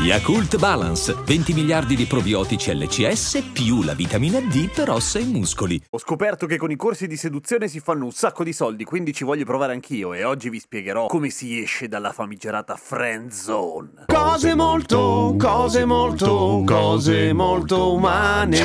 Yakult Balance, 20 miliardi di probiotici LCS più la vitamina D per ossa e muscoli. Ho scoperto che con i corsi di seduzione si fanno un sacco di soldi, quindi ci voglio provare anch'io e oggi vi spiegherò come si esce dalla famigerata friend zone. Cose molto umane.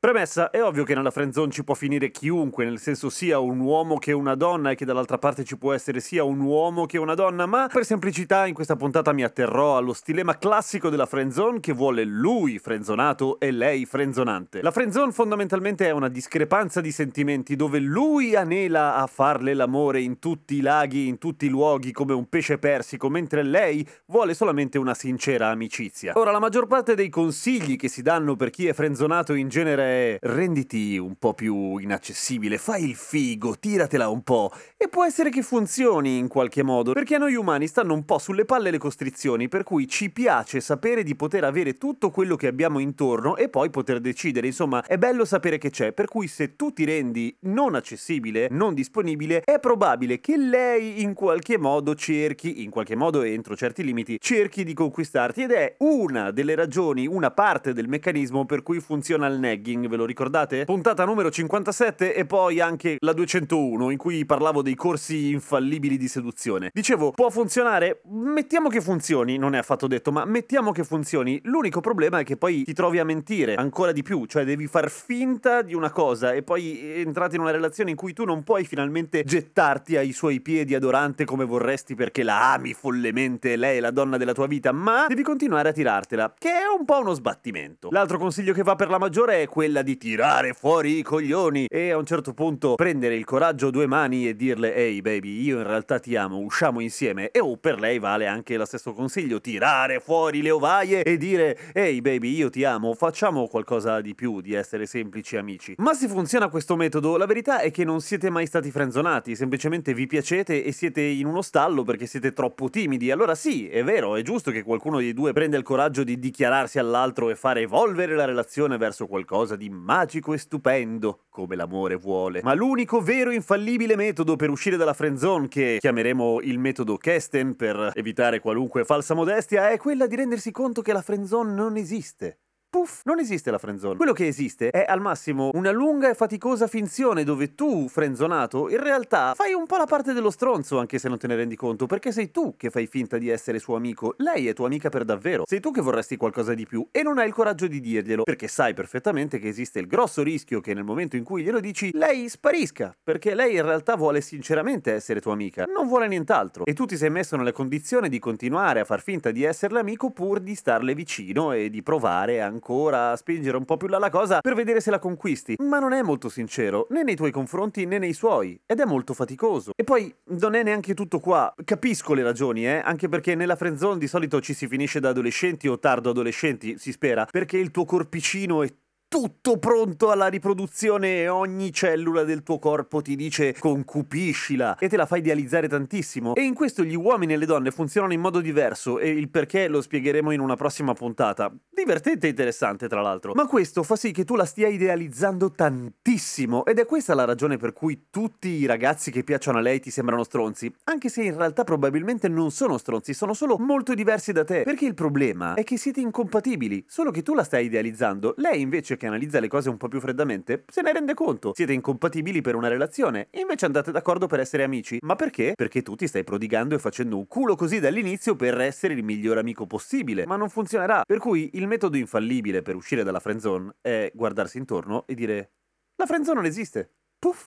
Premessa, è ovvio che nella friend zone ci può finire chiunque, nel senso sia un uomo che una donna e che dall'altra parte ci può essere sia un uomo che una donna, ma per semplicità in questa puntata mi atterrò allo stilema classico della friendzone che vuole lui frenzonato e lei frenzonante. La friendzone fondamentalmente è una discrepanza di sentimenti dove lui anela a farle l'amore in tutti i laghi, in tutti i luoghi come un pesce persico, mentre lei vuole solamente una sincera amicizia. Ora, la maggior parte dei consigli che si danno per chi è frenzonato in genere è: renditi un po' più inaccessibile, fai il figo, tiratela un po', e può essere che funzioni in qualche modo, perché a noi umani stanno un po' sulle palle le costrizioni, per cui ci piace sapere di poter avere tutto quello che abbiamo intorno e poi poter decidere. Insomma, è bello sapere che c'è, per cui se tu ti rendi non accessibile, non disponibile, è probabile che lei in qualche modo cerchi, in qualche modo entro certi limiti, cerchi di conquistarti, ed è una delle ragioni, una parte del meccanismo per cui funziona il nagging. Ve lo ricordate? Puntata numero 57 e poi anche la 201 in cui parlavo dei corsi infallibili di seduzione. Dicevo, può funzionare? Mettiamo che funzioni, non è affatto detto, ma mettiamo che funzioni. L'unico problema è che poi ti trovi a mentire ancora di più, cioè devi far finta di una cosa e poi entrate in una relazione in cui tu non puoi finalmente gettarti ai suoi piedi adorante come vorresti perché la ami follemente, lei è la donna della tua vita, ma devi continuare a tirartela, che è un po' uno sbattimento. L'altro consiglio che va per la maggiore è quella di tirare fuori i coglioni e a un certo punto prendere il coraggio a due mani e dirle: ehi baby, io in realtà ti amo, usciamo insieme. E per lei vale anche lo stesso consiglio, tirare fuori le ovaie e dire: ehi baby, io ti amo, facciamo qualcosa di più di essere semplici amici. Ma se funziona questo metodo, la verità è che non siete mai stati frenzonati, semplicemente vi piacete e siete in uno stallo perché siete troppo timidi. Allora sì, è vero, è giusto che qualcuno dei due prenda il coraggio di dichiararsi all'altro e fare evolvere la relazione verso qualcosa di magico e stupendo, come l'amore vuole. Ma l'unico vero infallibile metodo per uscire dalla friendzone, che chiameremo il metodo Kesten per evitare qualunque falsa modestia, è quello di rendersi conto che la friendzone non esiste. Puff, non esiste la friendzone. Quello che esiste è al massimo una lunga e faticosa finzione dove tu, frenzonato, in realtà fai un po' la parte dello stronzo anche se non te ne rendi conto, perché sei tu che fai finta di essere suo amico, lei è tua amica per davvero, sei tu che vorresti qualcosa di più e non hai il coraggio di dirglielo, perché sai perfettamente che esiste il grosso rischio che nel momento in cui glielo dici lei sparisca, perché lei in realtà vuole sinceramente essere tua amica, non vuole nient'altro, e tu ti sei messo nella condizione di continuare a far finta di esserle amico pur di starle vicino e di provare ancora a spingere un po' più là la cosa per vedere se la conquisti, ma non è molto sincero né nei tuoi confronti né nei suoi, ed è molto faticoso. E poi non è neanche tutto qua. Capisco le ragioni, anche perché nella friendzone di solito ci si finisce da adolescenti o tardo adolescenti, si spera, perché il tuo corpicino è tutto pronto alla riproduzione e ogni cellula del tuo corpo ti dice concupiscila e te la fa idealizzare tantissimo. E in questo gli uomini e le donne funzionano in modo diverso e il perché lo spiegheremo in una prossima puntata, divertente e interessante tra l'altro, ma questo fa sì che tu la stia idealizzando tantissimo, ed è questa la ragione per cui tutti i ragazzi che piacciono a lei ti sembrano stronzi, anche se in realtà probabilmente non sono stronzi, sono solo molto diversi da te, perché il problema è che siete incompatibili, solo che tu la stai idealizzando, lei invece che analizza le cose un po' più freddamente se ne rende conto. Siete incompatibili per una relazione e invece andate d'accordo per essere amici. Ma perché? Perché tu ti stai prodigando e facendo un culo così dall'inizio per essere il miglior amico possibile, ma non funzionerà. Per cui il metodo infallibile per uscire dalla friendzone è guardarsi intorno e dire: la friendzone non esiste. Puff!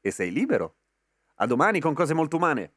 E sei libero. A domani con Cose Molto Umane.